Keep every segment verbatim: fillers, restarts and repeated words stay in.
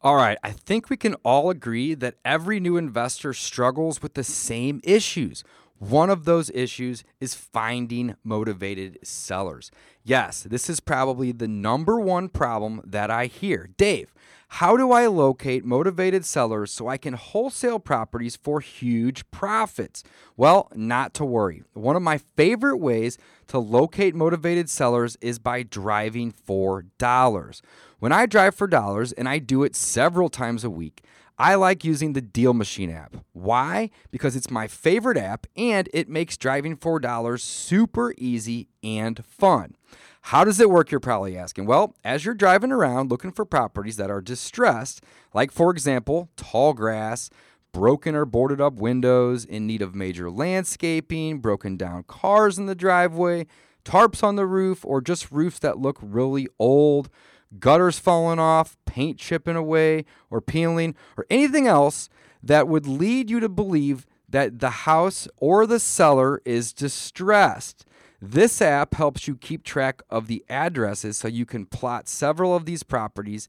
All right, I think we can all agree that every new investor struggles with the same issues. One of those issues is finding motivated sellers. Yes, this is probably the number one problem that I hear. Dave, how do I locate motivated sellers so I can wholesale properties for huge profits? Well, not to worry. One of my favorite ways to locate motivated sellers is by driving for dollars. When I drive for dollars, and I do it several times a week, I like using the Deal Machine app. Why? Because it's my favorite app and it makes driving for dollars super easy and fun. How does it work, you're probably asking? Well, as you're driving around looking for properties that are distressed, like for example, tall grass, broken or boarded up windows, in need of major landscaping, broken down cars in the driveway, tarps on the roof, or just roofs that look really old, gutters falling off, paint chipping away or peeling, or anything else that would lead you to believe that the house or the seller is distressed. This app helps you keep track of the addresses so you can plot several of these properties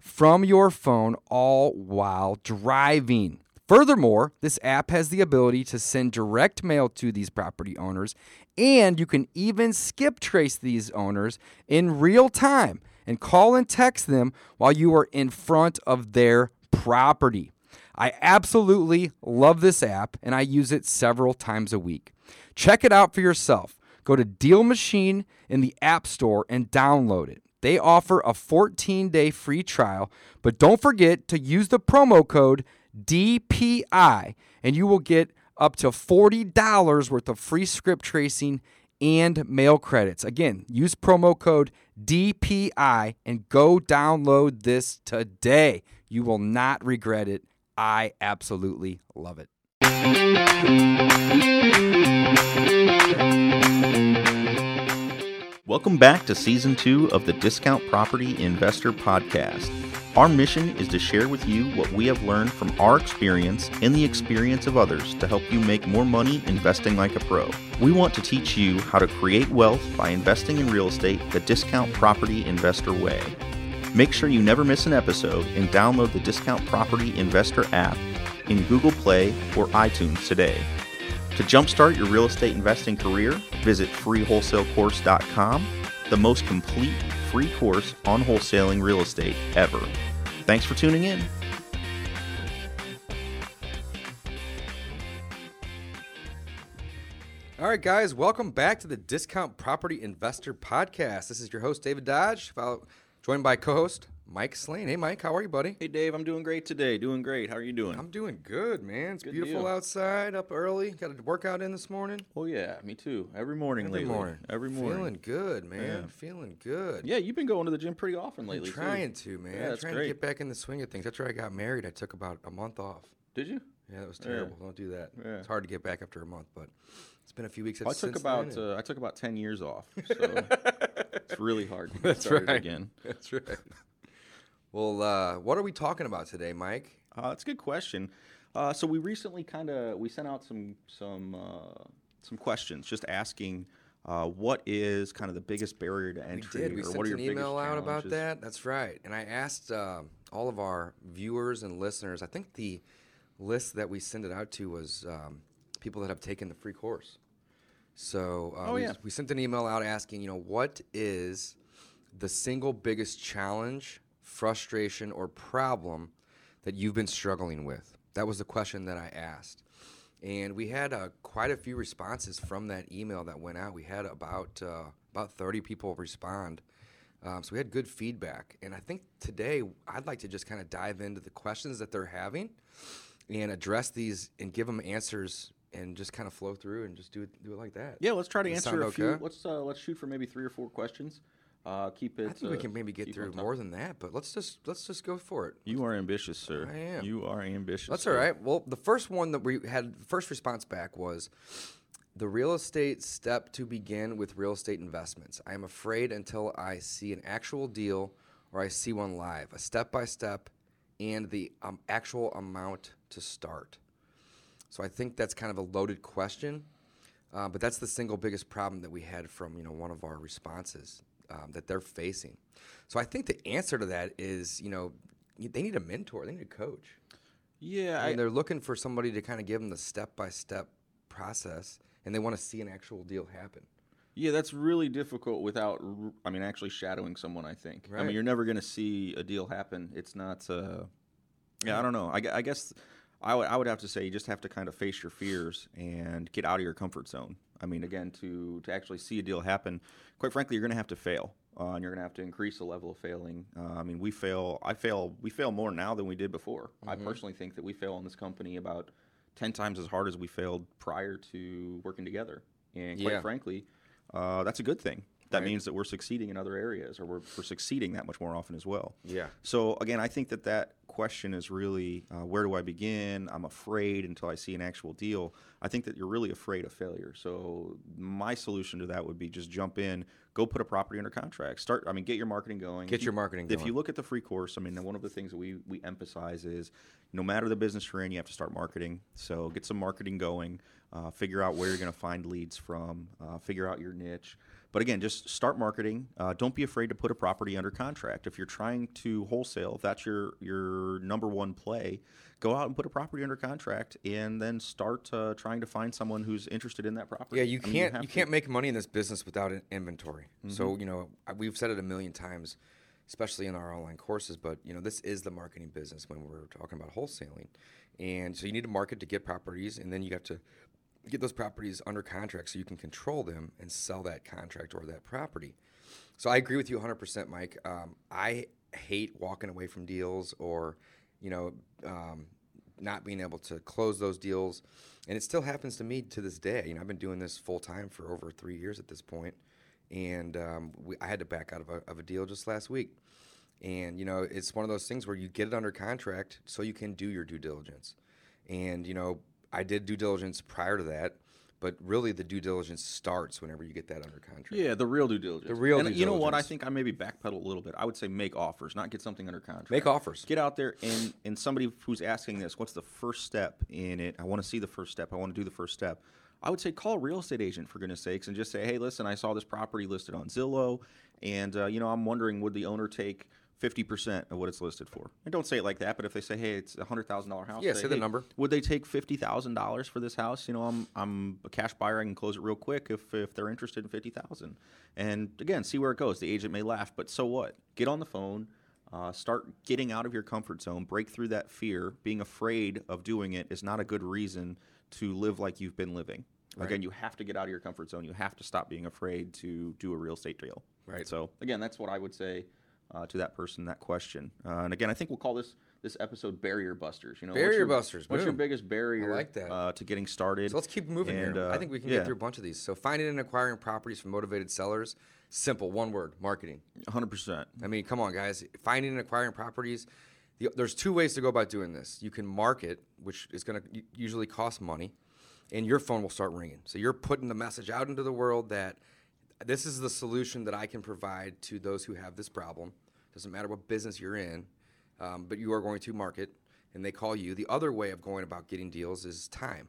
from your phone, all while driving. Furthermore, this app has the ability to send direct mail to these property owners, and you can even skip trace these owners in real time and call and text them while you are in front of their property. I absolutely love this app, and I use it several times a week. Check it out for yourself. Go to Deal Machine in the App Store and download it. They offer a fourteen-day free trial, but don't forget to use the promo code D P I, and you will get up to forty dollars worth of free script tracing and mail credits. Again, use promo code D P I and go download this today. You will not regret it. I absolutely love it. Welcome back to Season two of the Discount Property Investor Podcast. Our mission is to share with you what we have learned from our experience and the experience of others to help you make more money investing like a pro. We want to teach you how to create wealth by investing in real estate the Discount Property Investor way. Make sure you never miss an episode and download the Discount Property Investor app in Google Play or iTunes today. To jumpstart your real estate investing career, visit free wholesale course dot com, the most complete free course on wholesaling real estate ever. Thanks for tuning in. All right, guys, welcome back to the Discount Property Investor Podcast. This is your host, David Dodge, joined by co-host Mike Slane. Hey, Mike, how are you, buddy? Hey, Dave, I'm doing great today. Doing great. How are you doing? I'm doing good, man. It's good beautiful deal. Outside, up early. Got a workout in this morning. Oh, yeah, me too. Every morning Every lately. Morning. Every morning. Feeling good, man. Yeah. Feeling good. Yeah, you've been going to the gym pretty often lately, I'm trying too. to, man. Yeah, that's trying great. to get back in the swing of things. After I got married, I took about a month off. Did you? Yeah, that was terrible. Yeah. Don't do that. Yeah. It's hard to get back after a month, but it's been a few weeks well, I took since about then, uh, I took about ten years off, so it's really hard to get That's started right. again. That's right. Well, uh, what are we talking about today, Mike? Uh, that's a good question. Uh, so we recently kind of we sent out some some uh, some questions, just asking uh, what is kind of the biggest barrier to entry. We did. We or sent what are an your email out challenges? About that. That's right. And I asked uh, all of our viewers and listeners. I think the list that we sent it out to was. Um, people that have taken the free course. So uh, oh, we, yeah. we sent an email out asking, you know, what is the single biggest challenge, frustration, or problem that you've been struggling with? That was the question that I asked. And we had uh, quite a few responses from that email that went out. We had about uh, about thirty people respond. Um, so we had good feedback. And I think today I'd like to just kind of dive into the questions that they're having and address these and give them answers and just kind of flow through and just do it, do it like that. Yeah, let's try to answer a few. Okay? Let's uh, let's shoot for maybe three or four questions. Uh, keep it. I think uh, we can maybe get through more than that, but let's just let's just go for it. You are ambitious, sir. I am. You are ambitious. That's all right. Well, the first one that we had, the first response back was the real estate step to begin with real estate investments. I am afraid until I see an actual deal or I see one live, a step by step, and the um, actual amount to start. So I think that's kind of a loaded question, uh, but that's the single biggest problem that we had from, you know, one of our responses um, that they're facing. So I think the answer to that is, you know, they need a mentor. They need a coach. Yeah. I mean, I, they're looking for somebody to kind of give them the step-by-step process, and they want to see an actual deal happen. Yeah, that's really difficult without, I mean, actually shadowing someone, I think. Right. I mean, you're never going to see a deal happen. It's not, uh, yeah, I don't know. I, I guess I would, I would have to say you just have to kind of face your fears and get out of your comfort zone. I mean, again, to, to actually see a deal happen, quite frankly, you're going to have to fail. Uh, and you're going to have to increase the level of failing. Uh, I mean, we fail. I fail. We fail more now than we did before. Mm-hmm. I personally think that we fail in this company about ten times as hard as we failed prior to working together. And quite yeah. frankly, uh, that's a good thing. That right. means that we're succeeding in other areas, or we're, we're succeeding that much more often as well. Yeah. So again, I think that that question is really, uh, where do I begin? I'm afraid until I see an actual deal. I think that you're really afraid of failure. So my solution to that would be just jump in, go put a property under contract. Start. I mean, get your marketing going. Get your marketing going. If you look at the free course, I mean, one of the things that we we emphasize is, no matter the business you're in, you have to start marketing. So get some marketing going. Uh, figure out where you're going to find leads from. Uh, figure out your niche. But again, just start marketing. Uh, don't be afraid to put a property under contract. If you're trying to wholesale, if that's your your number one play, go out and put a property under contract, and then start uh, trying to find someone who's interested in that property. Yeah, you I mean, can't you, you can't make money in this business without an inventory. Mm-hmm. So you know we've said it a million times, especially in our online courses. But you know this is the marketing business when we're talking about wholesaling, and so you need to market to get properties, and then you have to get those properties under contract so you can control them and sell that contract or that property. So I agree with you one hundred percent, Mike. Um, I hate walking away from deals or, you know, um, not being able to close those deals. And it still happens to me to this day. You know, I've been doing this full time for over three years at this point. And um, we, I had to back out of a, of a deal just last week. And, you know, it's one of those things where you get it under contract so you can do your due diligence. And, you know, I did due diligence prior to that, but really the due diligence starts whenever you get that under contract. Yeah, the real due diligence. The real and due you diligence. You know what? I think I maybe backpedal a little bit. I would say make offers, not get something under contract. Make offers. Get out there, and, and somebody who's asking this, what's the first step in it? I want to see the first step. I want to do the first step. I would say call a real estate agent, for goodness sakes, and just say, hey, listen, I saw this property listed on Zillow, and uh, you know, I'm wondering, would the owner take fifty percent of what it's listed for? And don't say it like that, but if they say, hey, it's a one hundred thousand dollars house. Yeah, say, say the hey, number. Would they take fifty thousand dollars for this house? You know, I'm I'm a cash buyer. I can close it real quick if if they're interested in fifty thousand dollars. And, again, see where it goes. The agent may laugh, but so what? Get on the phone. Uh, start getting out of your comfort zone. Break through that fear. Being afraid of doing it is not a good reason to live like you've been living. Right. Again, you have to get out of your comfort zone. You have to stop being afraid to do a real estate deal. Right. So, again, that's what I would say. Uh, to that person, that question. Uh, and again, I think we'll call this this episode Barrier Busters. You know, Barrier what's your, Busters. What's boom. your biggest barrier I like that. Uh, to getting started? So let's keep moving and, here. Uh, I think we can yeah. get through a bunch of these. So finding and acquiring properties from motivated sellers. Simple, one word, marketing. one hundred percent. I mean, come on, guys. Finding and acquiring properties. The, there's two ways to go about doing this. You can market, which is going to usually cost money, and your phone will start ringing. So you're putting the message out into the world that this is the solution that I can provide to those who have this problem. Doesn't matter what business you're in, um, but you are going to market, and they call you. The other way of going about getting deals is time,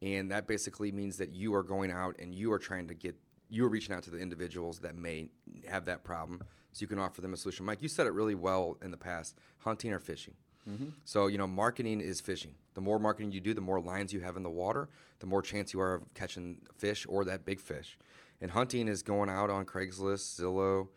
and that basically means that you are going out and you are trying to get, you are reaching out to the individuals that may have that problem, so you can offer them a solution. Mike, you said it really well in the past, hunting or fishing. Mm-hmm. So, you know, marketing is fishing. The more marketing you do, the more lines you have in the water, the more chance you are of catching fish or that big fish. And hunting is going out on Craigslist, Zillow,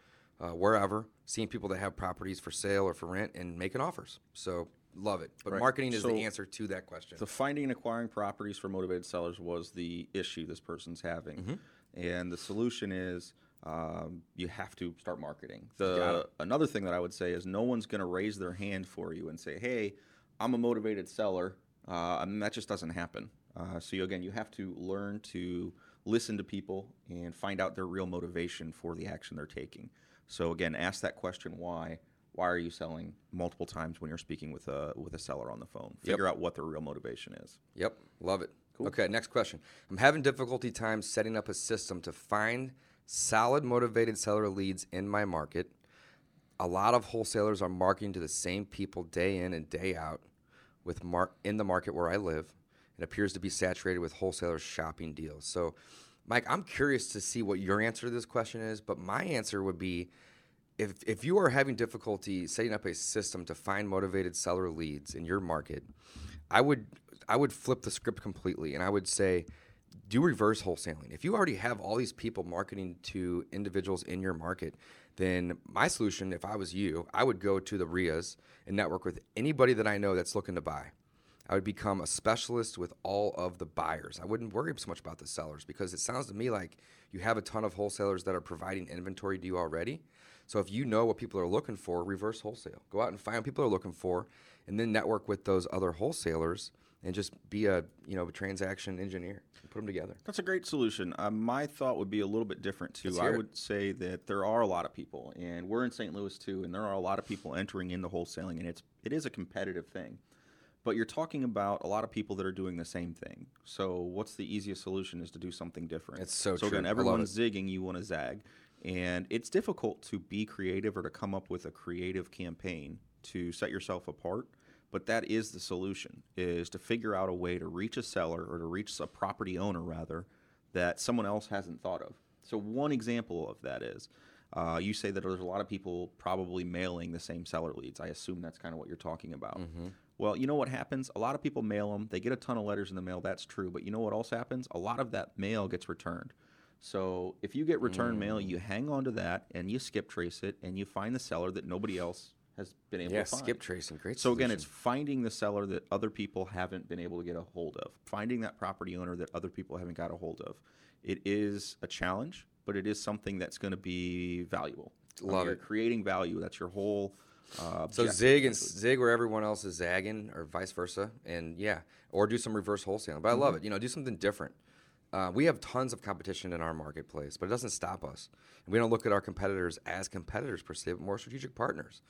uh, wherever, seeing people that have properties for sale or for rent and making offers. So love it. But right. marketing is so the answer to that question. So finding and acquiring properties for motivated sellers was the issue this person's having. Mm-hmm. And the solution is um, you have to start marketing. The Another thing that I would say is no one's going to raise their hand for you and say, hey, I'm a motivated seller. Uh, and that just doesn't happen. Uh, so, you, again, you have to learn to listen to people and find out their real motivation for the action they're taking. So again, ask that question, why? Why are you selling multiple times when you're speaking with a with a seller on the phone? Figure yep. out what their real motivation is. Yep, love it. Cool. Okay, next question. I'm having difficulty time setting up a system to find solid motivated seller leads in my market. A lot of wholesalers are marketing to the same people day in and day out with mar- in the market where I live. It appears to be saturated with wholesalers shopping deals. So, Mike, I'm curious to see what your answer to this question is, but my answer would be if if you are having difficulty setting up a system to find motivated seller leads in your market, I would I would flip the script completely, and I would say do reverse wholesaling. If you already have all these people marketing to individuals in your market, then my solution, if I was you, I would go to the R I As and network with anybody that I know that's looking to buy. I would become a specialist with all of the buyers. I wouldn't worry so much about the sellers, because it sounds to me like you have a ton of wholesalers that are providing inventory to you already. So if you know what people are looking for, reverse wholesale. Go out and find what people are looking for, and then network with those other wholesalers and just be a you know a transaction engineer. Put them together. That's a great solution. Uh, my thought would be a little bit different, too. I would say that there are a lot of people, and we're in Saint Louis, too, and there are a lot of people entering into wholesaling, and it's it is a competitive thing. But you're talking about a lot of people that are doing the same thing. So what's the easiest solution is to do something different. It's so, so true. So again, everyone's zigging, you want to zag. And it's difficult to be creative or to come up with a creative campaign to set yourself apart. But that is the solution, is to figure out a way to reach a seller, or to reach a property owner, rather, that someone else hasn't thought of. So one example of that is uh, you say that there's a lot of people probably mailing the same seller leads. I assume that's kind of what you're talking about. Mm-hmm. Well, you know what happens? A lot of people mail them. They get a ton of letters in the mail. That's true. But you know what else happens? A lot of that mail gets returned. So if you get return mm. mail, you hang on to that, and you skip trace it, and you find the seller that nobody else has been able yeah, to find. Yeah, skip tracing. Great So solution. Again, it's finding the seller that other people haven't been able to get a hold of, finding that property owner that other people haven't got a hold of. It is a challenge, but it is something that's going to be valuable. Love I mean, it. You're creating value. That's your whole Uh, so zig and zig where everyone else is zagging, or vice versa, and yeah, or do some reverse wholesaling. But I love mm-hmm. it. You know, do something different. Uh, we have tons of competition in our marketplace, but it doesn't stop us. And we don't look at our competitors as competitors per se, but more strategic partners.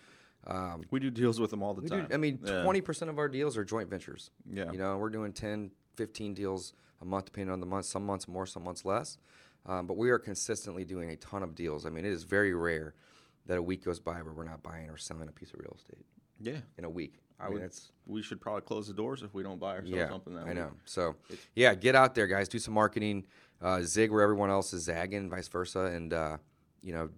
Um, we do deals with them all the time. Do, I mean, twenty yeah. percent of our deals are joint ventures. Yeah, you know, we're doing ten, fifteen deals a month, depending on the month. Some months more, some months less. Um, but we are consistently doing a ton of deals. I mean, it is very rare that a week goes by where we're not buying or selling a piece of real estate. Yeah. In a week. I, I mean, would. That's, we should probably close the doors if we don't buy ourselves yeah, something that I week. know. So, it's, yeah, get out there, guys. Do some marketing. Uh, zig where everyone else is zagging, vice versa. And, uh, you know,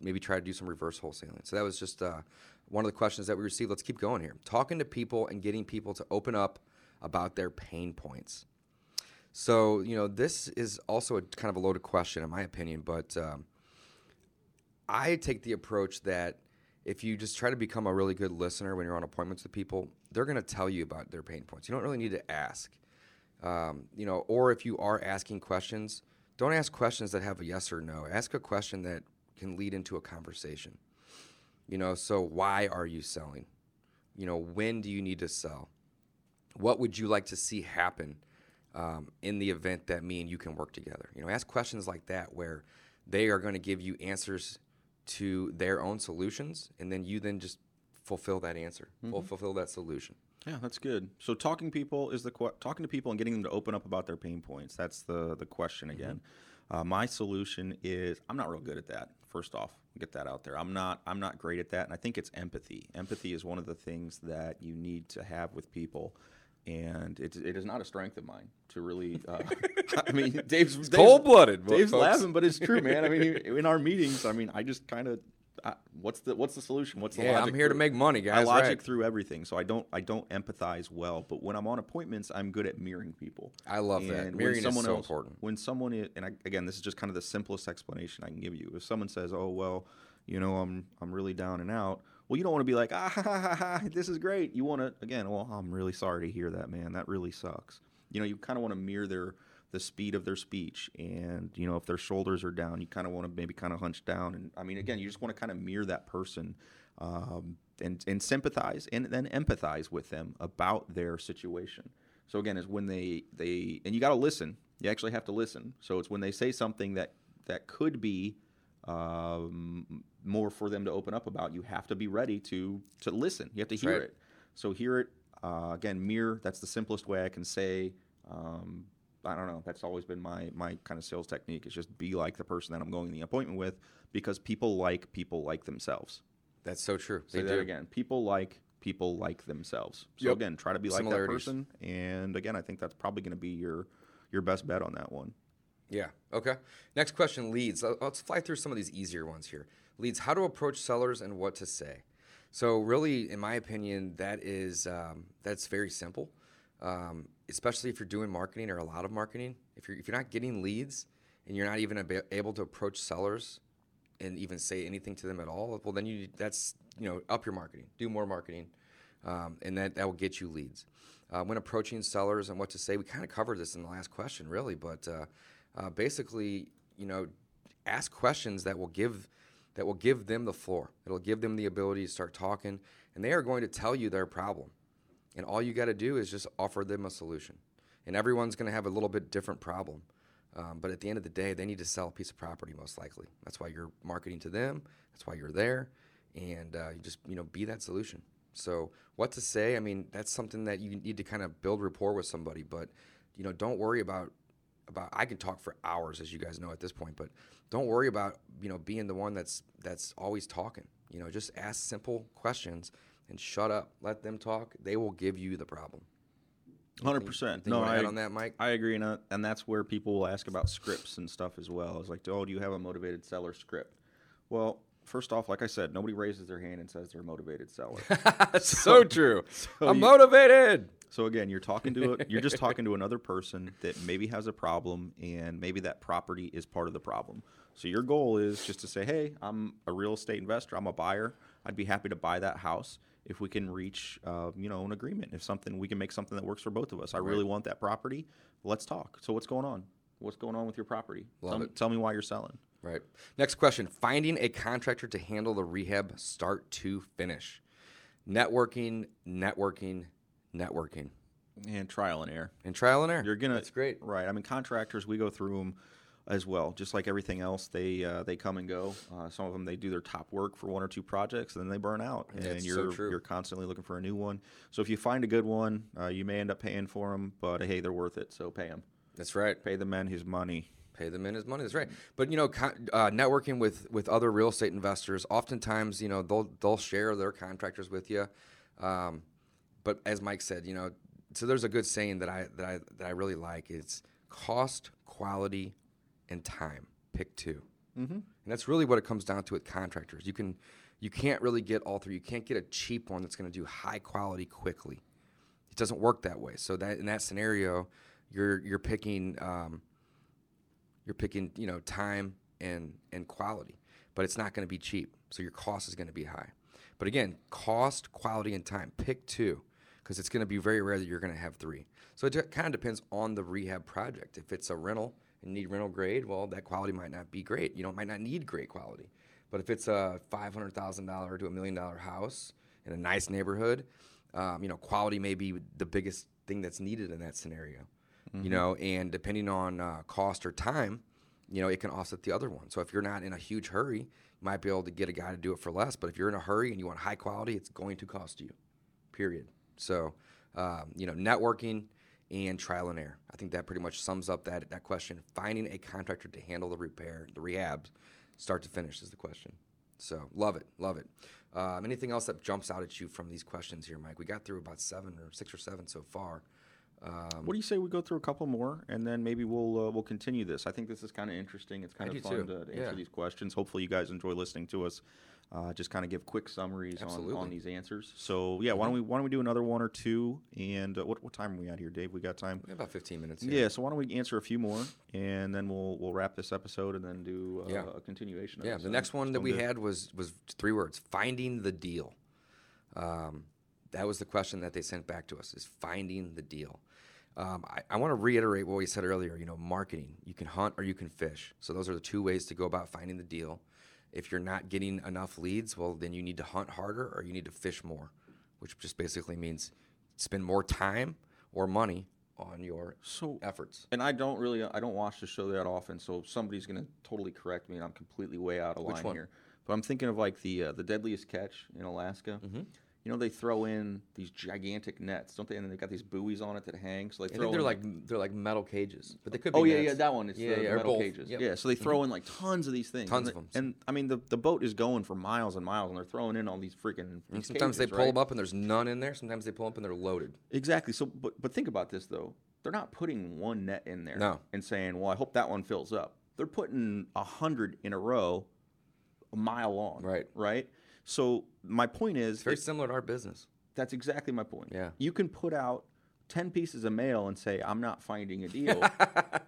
maybe try to do some reverse wholesaling. So that was just uh, one of the questions that we received. Let's keep going here. Talking to people and getting people to open up about their pain points. So, you know, this is also a kind of a loaded question in my opinion, but um, I take the approach that if you just try to become a really good listener when you're on appointments with people, they're going to tell you about their pain points. You don't really need to ask. Um, you know, or if you are asking questions, don't ask questions that have a yes or no. Ask a question that can lead into a conversation. You know, so why are you selling? You know, when do you need to sell? What would you like to see happen um, in the event that me and you can work together? You know, ask questions like that where they are going to give you answers to their own solutions, and then you then just fulfill that answer, mm-hmm. fulfill that solution. Yeah, that's good. So talking people is the qu- talking to people and getting them to open up about their pain points. That's the the question again. Mm-hmm. Uh, my solution is I'm not real good at that. First off, get that out there. I'm not I'm not great at that, and I think it's empathy. Empathy is one of the things that you need to have with people. And it, it is not a strength of mine to really, uh, I mean, Dave's, Dave's cold-blooded. Dave's folks. laughing, but it's true, man. I mean, in our meetings, I mean, I just kind of, what's the what's the solution? What's the yeah, logic? I'm here through, to make money, guys. I logic right. through everything, so I don't I don't empathize well. But when I'm on appointments, I'm good at mirroring people. I love and that. Mirroring is so else, important. When someone is, and I, again, this is just kind of the simplest explanation I can give you. If someone says, oh, well, you know, I'm I'm really down and out. Well, you don't want to be like, ah, ha, ha, ha, this is great. You want to, again, well, I'm really sorry to hear that, man. That really sucks. You know, you kind of want to mirror their the speed of their speech. And, you know, if their shoulders are down, you kind of want to maybe kind of hunch down. And, I mean, again, you just want to kind of mirror that person um, and, and sympathize and then empathize with them about their situation. So, again, is when they, they and you got to listen. You actually have to listen. So it's when they say something that, that could be um more for them to open up about, you have to be ready to to listen. You have to hear right. it. So hear it. Uh, again, mirror. That's the simplest way I can say. Um, I don't know. That's always been my my kind of sales technique, is just be like the person that I'm going to the appointment with, because people like people like themselves. That's so true. Say they that do. again. People like people like themselves. So yep. again, try to be like that person. And again, I think that's probably going to be your your best bet on that one. Yeah. Okay. Next question leads. Let's fly through some of these easier ones here. leads, how to approach sellers and what to say. So really, in my opinion, that is um, that's very simple, um, especially if you're doing marketing or a lot of marketing. If you're if you're not getting leads and you're not even able to approach sellers and even say anything to them at all, well, then you that's you know up your marketing, do more marketing, um, and that that will get you leads. Uh, when approaching sellers and what to say, we kind of covered this in the last question, really, but uh, uh, basically, you know, ask questions that will give. that will give them the floor. It'll give them the ability to start talking, and they are going to tell you their problem. And all you got to do is just offer them a solution. And everyone's going to have a little bit different problem. Um, but at the end of the day, they need to sell a piece of property most likely. That's why you're marketing to them. That's why you're there. And uh, you just, you know, be that solution. So what to say, I mean, that's something that you need to kind of build rapport with somebody. But, you know, don't worry about About, I can talk for hours, as you guys know at this point, but don't worry about you know being the one that's that's always talking. You know, just ask simple questions and shut up. Let them talk. They will give you the problem. Hundred percent. No, I on that, Mike. I agree, and and that's where people will ask about scripts and stuff as well. It's like, oh, do you have a motivated seller script? Well, first off, like I said, nobody raises their hand and says they're a motivated seller. so, so true. So I'm you, motivated. So again, you're talking to a, you're just talking to another person that maybe has a problem, and maybe that property is part of the problem. So your goal is just to say, hey, I'm a real estate investor. I'm a buyer. I'd be happy to buy that house if we can reach, uh, you know, an agreement. If something we can make something that works for both of us. I right. really want that property. Let's talk. So what's going on? What's going on with your property? Love tell, it. tell me why you're selling. Right. Next question. Finding a contractor to handle the rehab start to finish. Networking, networking, networking. And trial and error. And trial and error. You're gonna, That's great. Right. I mean, contractors, we go through them as well. Just like everything else, they uh, they come and go. Uh, some of them, they do their top work for one or two projects, and then they burn out. And That's you're so true. You're constantly looking for a new one. So if you find a good one, uh, you may end up paying for them, but hey, they're worth it, so pay them. That's right. Pay the man his money. Pay the man his money. That's right. But, you know, con- uh, networking with, with other real estate investors, oftentimes, you know, they'll they'll share their contractors with you. Um, but as Mike said, you know, so there's a good saying that I that I that I really like. It's cost, quality, and time. Pick two. Mm-hmm. And that's really what it comes down to with contractors. You can you can't really get all three. You can't get a cheap one that's going to do high quality quickly. It doesn't work that way. So that in that scenario, you're you're picking. Um, You're picking, you know, time and, and quality, but it's not going to be cheap, so your cost is going to be high. But again, cost, quality, and time. Pick two, because it's going to be very rare that you're going to have three. So it kind of depends on the rehab project. If it's a rental and need rental grade, well, that quality might not be great. You know, it might not need great quality. But if it's a five hundred thousand dollars to a million dollar house in a nice neighborhood, um, you know, quality may be the biggest thing that's needed in that scenario. You know, and depending on uh, cost or time, you know, it can offset the other one. So if you're not in a huge hurry, you might be able to get a guy to do it for less. But if you're in a hurry and you want high quality, it's going to cost you, period. So, um, you know, networking and trial and error. I think that pretty much sums up that that question. Finding a contractor to handle the repair, the rehabs, start to finish is the question. So love it, love it. Um, anything else that jumps out at you from these questions here, Mike? We got through about seven or six or seven so far. Um, what do you say we go through a couple more, and then maybe we'll uh, we'll continue this? I think this is kind of interesting. It's kind of fun to, to answer yeah. these questions. Hopefully you guys enjoy listening to us. Uh, just kind of give quick summaries on, on these answers. So yeah, why don't we why don't we do another one or two? And uh, what what time are we at here, Dave? We got time? We got about fifteen minutes. Yeah. yeah. So why don't we answer a few more, and then we'll we'll wrap this episode, and then do uh, yeah. a continuation. of Yeah. Episode. The next one that we had was was three words: finding the deal. Um, that was the question that they sent back to us: is finding the deal. Um, I, I want to reiterate what we said earlier, you know, marketing. You can hunt or you can fish. So those are the two ways to go about finding the deal. If you're not getting enough leads, well, then you need to hunt harder or you need to fish more, which just basically means spend more time or money on your so, efforts. And I don't really, I don't watch the show that often, so somebody's going to totally correct me and I'm completely way out of line here. But I'm thinking of like the uh, the Deadliest Catch in Alaska. Mm-hmm. You know, they throw in these gigantic nets, don't they? And they've got these buoys on it that hang. So they throw I think they're in like they're like metal cages, but they could. Be oh yeah, nets. yeah, that one. It's yeah, the, yeah, the metal both. cages. Yep. Yeah, so they throw mm-hmm. in like tons of these things. Tons and of they, them. And I mean, the, the boat is going for miles and miles, and they're throwing in all these freaking. These sometimes cages, they pull right? them up and there's none in there. Sometimes they pull up and they're loaded. Exactly. So, but but think about this though. They're not putting one net in there no. and saying, "Well, I hope that one fills up." They're putting a hundred in a row. a mile long. Right. Right. So my point is, it's very it, similar to our business. That's exactly my point. Yeah. You can put out ten pieces of mail and say, I'm not finding a deal.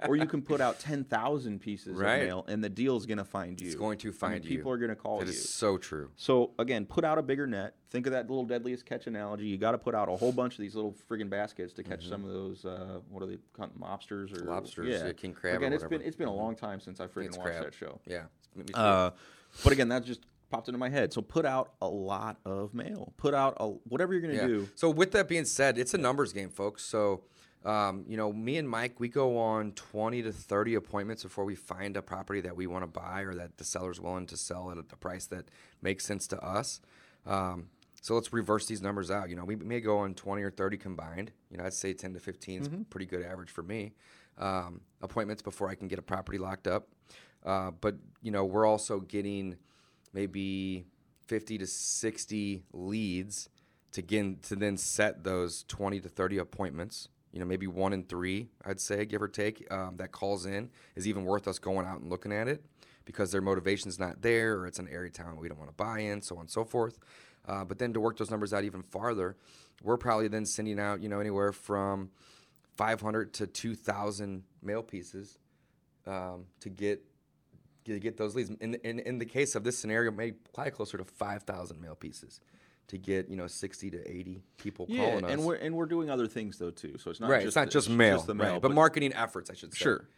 Or you can put out ten thousand pieces right. of mail and the deal's going to find you. It's going to find and you. People are going to call that you. That is so true. So, again, put out a bigger net. Think of that little deadliest catch analogy. You got to put out a whole bunch of these little friggin' baskets to catch mm-hmm. some of those, uh, what are they, lobsters? Or, Lobsters, yeah. King Crab again, or whatever. It's been, it's been a long time since I friggin' watched crab. that show. Yeah. Uh, but, again, that's just... popped into my head. So put out a lot of mail. Put out a, whatever you're going to yeah. do. So with that being said, it's a numbers game, folks. So, um, you know, me and Mike, we go on twenty to thirty appointments before we find a property that we want to buy or that the seller's willing to sell at a price that makes sense to us. Um, so let's reverse these numbers out. You know, we may go on twenty or thirty combined. You know, I'd say ten to fifteen is mm-hmm. a pretty good average for me. Um, appointments before I can get a property locked up. Uh, but, you know, we're also getting... maybe fifty to sixty leads to get, to then set those twenty to thirty appointments. You know, maybe one in three, I'd say, give or take, um, that calls in is even worth us going out and looking at it because their motivation's not there or it's an area town we don't want to buy in, so on and so forth. Uh, but then to work those numbers out even farther, we're probably then sending out, you know, anywhere from five hundred to two thousand mail pieces um, to get to get those leads. In, in in the case of this scenario, maybe probably closer to five thousand mail pieces to get, you know, sixty to eighty people yeah, calling us. Yeah, and we're, and we're doing other things, though, too. So it's not right, just, it's not the, just mail, just the mail right, but, but marketing efforts, I should say. Sure.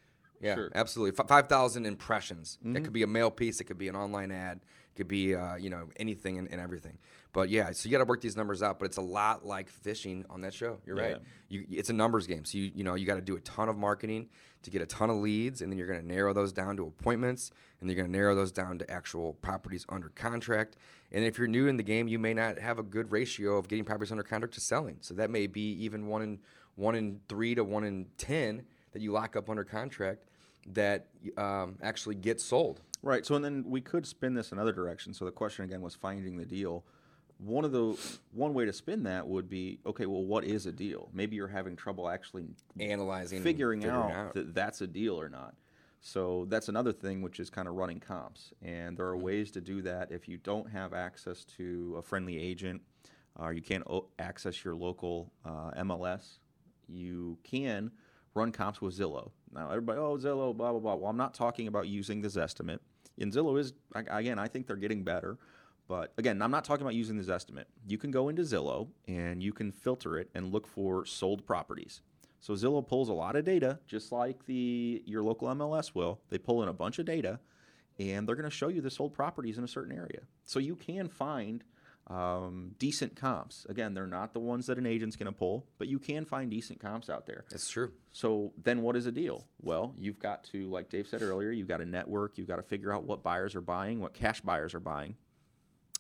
Yeah, sure. Absolutely. F- five thousand impressions. Mm-hmm. That could be a mail piece. It could be an online ad. It could be, uh, you know, anything and, and everything. But, yeah, so you got to work these numbers out, but it's a lot like fishing on that show. You're yeah. right. You, it's a numbers game. So, you you know, you got to do a ton of marketing to get a ton of leads, and then you're going to narrow those down to appointments, and you're going to narrow those down to actual properties under contract. And if you're new in the game, you may not have a good ratio of getting properties under contract to selling. So that may be even one in one in three to one in ten that you lock up under contract that um, actually gets sold. Right. So and then we could spin this another direction. So the question again was finding the deal. One of the one way to spin that would be, okay, well, what is a deal? Maybe you're having trouble actually analyzing, figuring, figuring out, out that that's a deal or not. So that's another thing, which is kind of running comps. And there are ways to do that if you don't have access to a friendly agent, or uh, you can't o- access your local uh, M L S. You can run comps with Zillow. Now, everybody, oh, Zillow, blah, blah, blah. Well, I'm not talking about using the Zestimate. And Zillow is, again, I think they're getting better. But, again, I'm not talking about using the Zestimate. You can go into Zillow, and you can filter it and look for sold properties. So Zillow pulls a lot of data, just like the your local M L S will. They pull in a bunch of data, and they're going to show you the sold properties in a certain area. So you can find um, decent comps. Again, they're not the ones that an agent's going to pull, but you can find decent comps out there. That's true. So then what is a deal? Well, you've got to, like Dave said earlier, you've got to network. You've got to figure out what buyers are buying, what cash buyers are buying,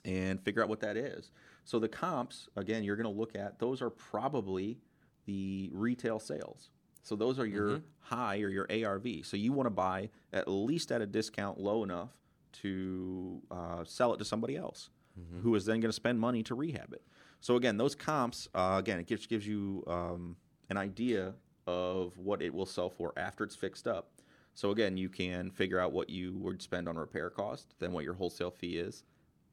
and figure out what that is. So the comps, again, you're going to look at, those are probably the retail sales. So those are your mm-hmm. high or your A R V. So you want to buy at least at a discount low enough to uh, sell it to somebody else. Mm-hmm. Who is then going to spend money to rehab it. So, again, those comps, uh, again, it gives, gives you um, an idea of what it will sell for after it's fixed up. So, again, you can figure out what you would spend on repair cost, then what your wholesale fee is,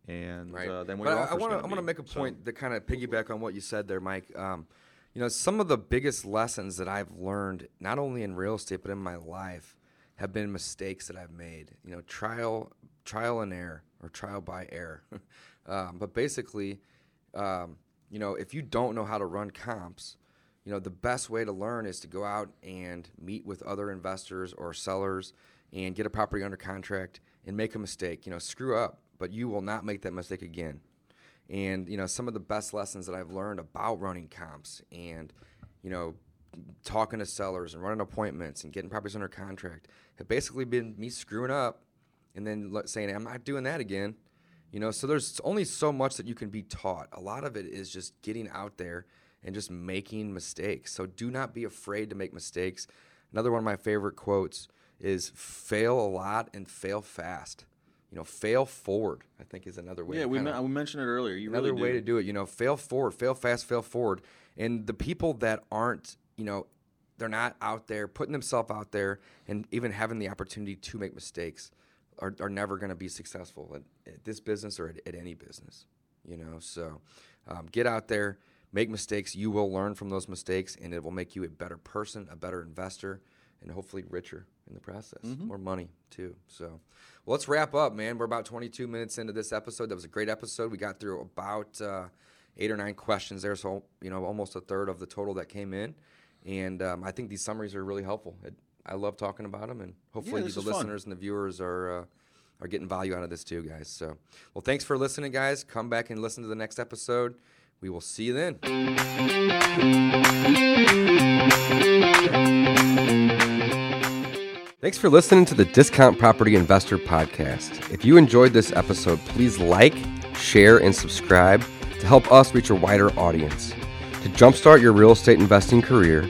and right. uh, then what but your offer's going to be. I want to make a point so, that kind of piggyback on what you said there, Mike. Um, you know, some of the biggest lessons that I've learned, not only in real estate but in my life, have been mistakes that I've made. You know, trial, trial and error, or trial by error. Um, but basically, um, you know, if you don't know how to run comps, you know, the best way to learn is to go out and meet with other investors or sellers and get a property under contract and make a mistake. You know, screw up, but you will not make that mistake again. And, you know, some of the best lessons that I've learned about running comps and, you know, talking to sellers and running appointments and getting properties under contract have basically been me screwing up and then saying, I'm not doing that again. You know, so there's only so much that you can be taught. A lot of it is just getting out there and just making mistakes. So do not be afraid to make mistakes. Another one of my favorite quotes is fail a lot and fail fast. You know, fail forward, I think, is another way. Yeah, to we, kinda, me- we mentioned it earlier. You another really do. way to do it, you know, fail forward, fail fast, fail forward. And the people that aren't, you know, they're not out there putting themselves out there and even having the opportunity to make mistakes. are, are never going to be successful at, at this business or at, at any business, you know. So um, get out there, make mistakes. You will learn from those mistakes, and it will make you a better person, a better investor, and hopefully richer in the process. Mm-hmm. More money, too. So well, let's wrap up, man. We're about twenty-two minutes into this episode. That was a great episode. We got through about uh, eight or nine questions there, so you know, almost a third of the total that came in. And um, I think these summaries are really helpful. It, I love talking about them, and hopefully yeah, the listeners fun. and the viewers are uh, are getting value out of this too, guys. So, well, thanks for listening, guys. Come back and listen to the next episode. We will see you then. Thanks for listening to the Discount Property Investor Podcast. If you enjoyed this episode, please like, share, and subscribe to help us reach a wider audience. To jumpstart your real estate investing career,